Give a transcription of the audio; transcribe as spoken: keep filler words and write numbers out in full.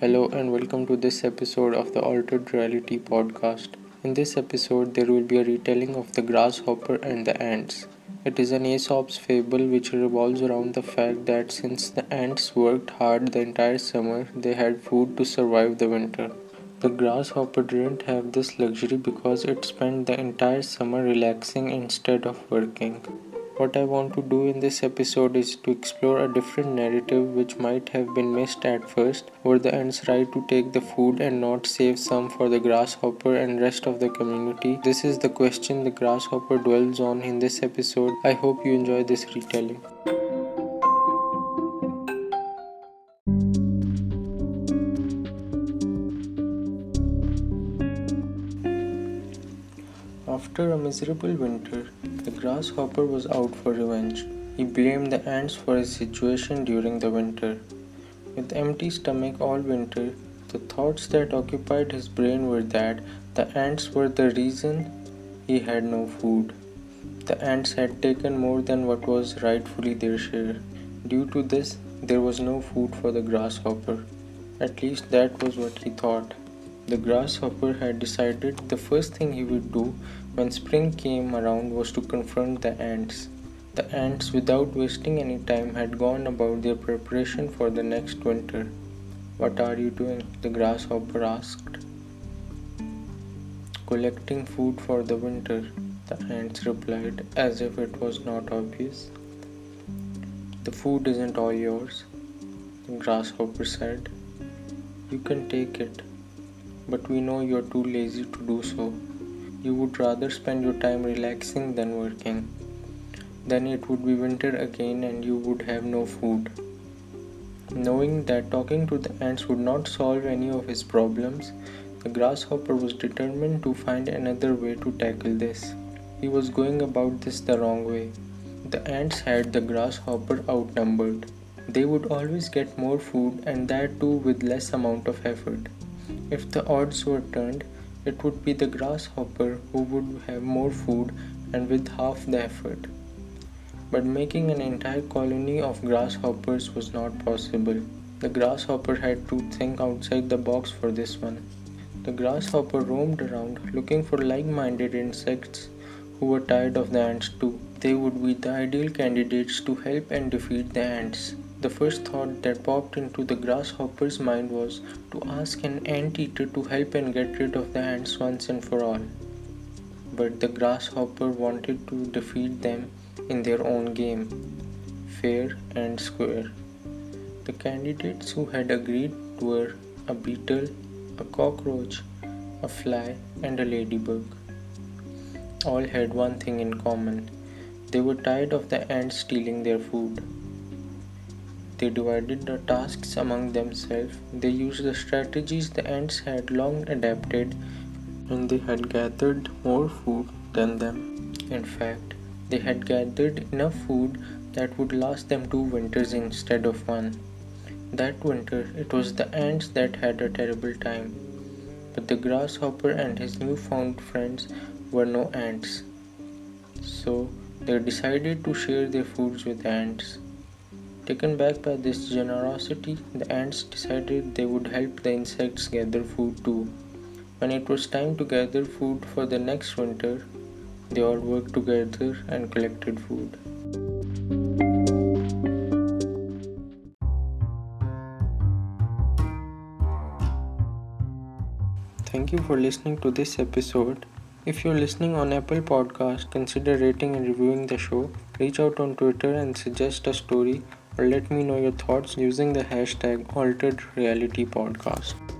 Hello and welcome to this episode of the Altered Reality Podcast. In this episode, there will be a retelling of The Grasshopper and the Ants. It is an Aesop's fable which revolves around the fact that since the ants worked hard the entire summer, they had food to survive the winter. The grasshopper didn't have this luxury because it spent the entire summer relaxing instead of working. What I want to do in this episode is to explore a different narrative which might have been missed at first. Were the ants right to take the food and not save some for the grasshopper and rest of the community? This is the question the grasshopper dwells on in this episode. I hope you enjoy this retelling. After a miserable winter, the grasshopper was out for revenge. He blamed the ants for his situation during the winter. With empty stomach all winter, the thoughts that occupied his brain were that the ants were the reason he had no food. The ants had taken more than what was rightfully their share. Due to this, there was no food for the grasshopper. At least that was what he thought. The grasshopper had decided the first thing he would do when spring came around was to confront the ants. The ants, without wasting any time, had gone about their preparation for the next winter. "What are you doing?" the grasshopper asked. "Collecting food for the winter," the ants replied, as if it was not obvious. "The food isn't all yours," the grasshopper said. "You can take it. But we know you're too lazy to do so. You would rather spend your time relaxing than working. Then it would be winter again and you would have no food." Knowing that talking to the ants would not solve any of his problems, the grasshopper was determined to find another way to tackle this. He was going about this the wrong way. The ants had the grasshopper outnumbered. They would always get more food, and that too with less amount of effort. If the odds were turned, it would be the grasshopper who would have more food and with half the effort. But making an entire colony of grasshoppers was not possible. The grasshopper had to think outside the box for this one. The grasshopper roamed around looking for like-minded insects who were tired of the ants too. They would be the ideal candidates to help and defeat the ants. The first thought that popped into the grasshopper's mind was to ask an anteater to help and get rid of the ants once and for all. But the grasshopper wanted to defeat them in their own game, fair and square. The candidates who had agreed were a beetle, a cockroach, a fly, and a ladybug. All had one thing in common. They were tired of the ants stealing their food. They divided the tasks among themselves. They used the strategies the ants had long adapted when they had gathered more food than them. In fact, they had gathered enough food that would last them two winters instead of one. That winter, it was the ants that had a terrible time. But the grasshopper and his newfound friends were no ants. So, they decided to share their foods with ants. Taken back by this generosity, the ants decided they would help the insects gather food too. When it was time to gather food for the next winter, they all worked together and collected food. Thank you for listening to this episode. If you're listening on Apple Podcast, consider rating and reviewing the show. Reach out on Twitter and suggest a story. Let me know your thoughts using the hashtag Altered Reality Podcast.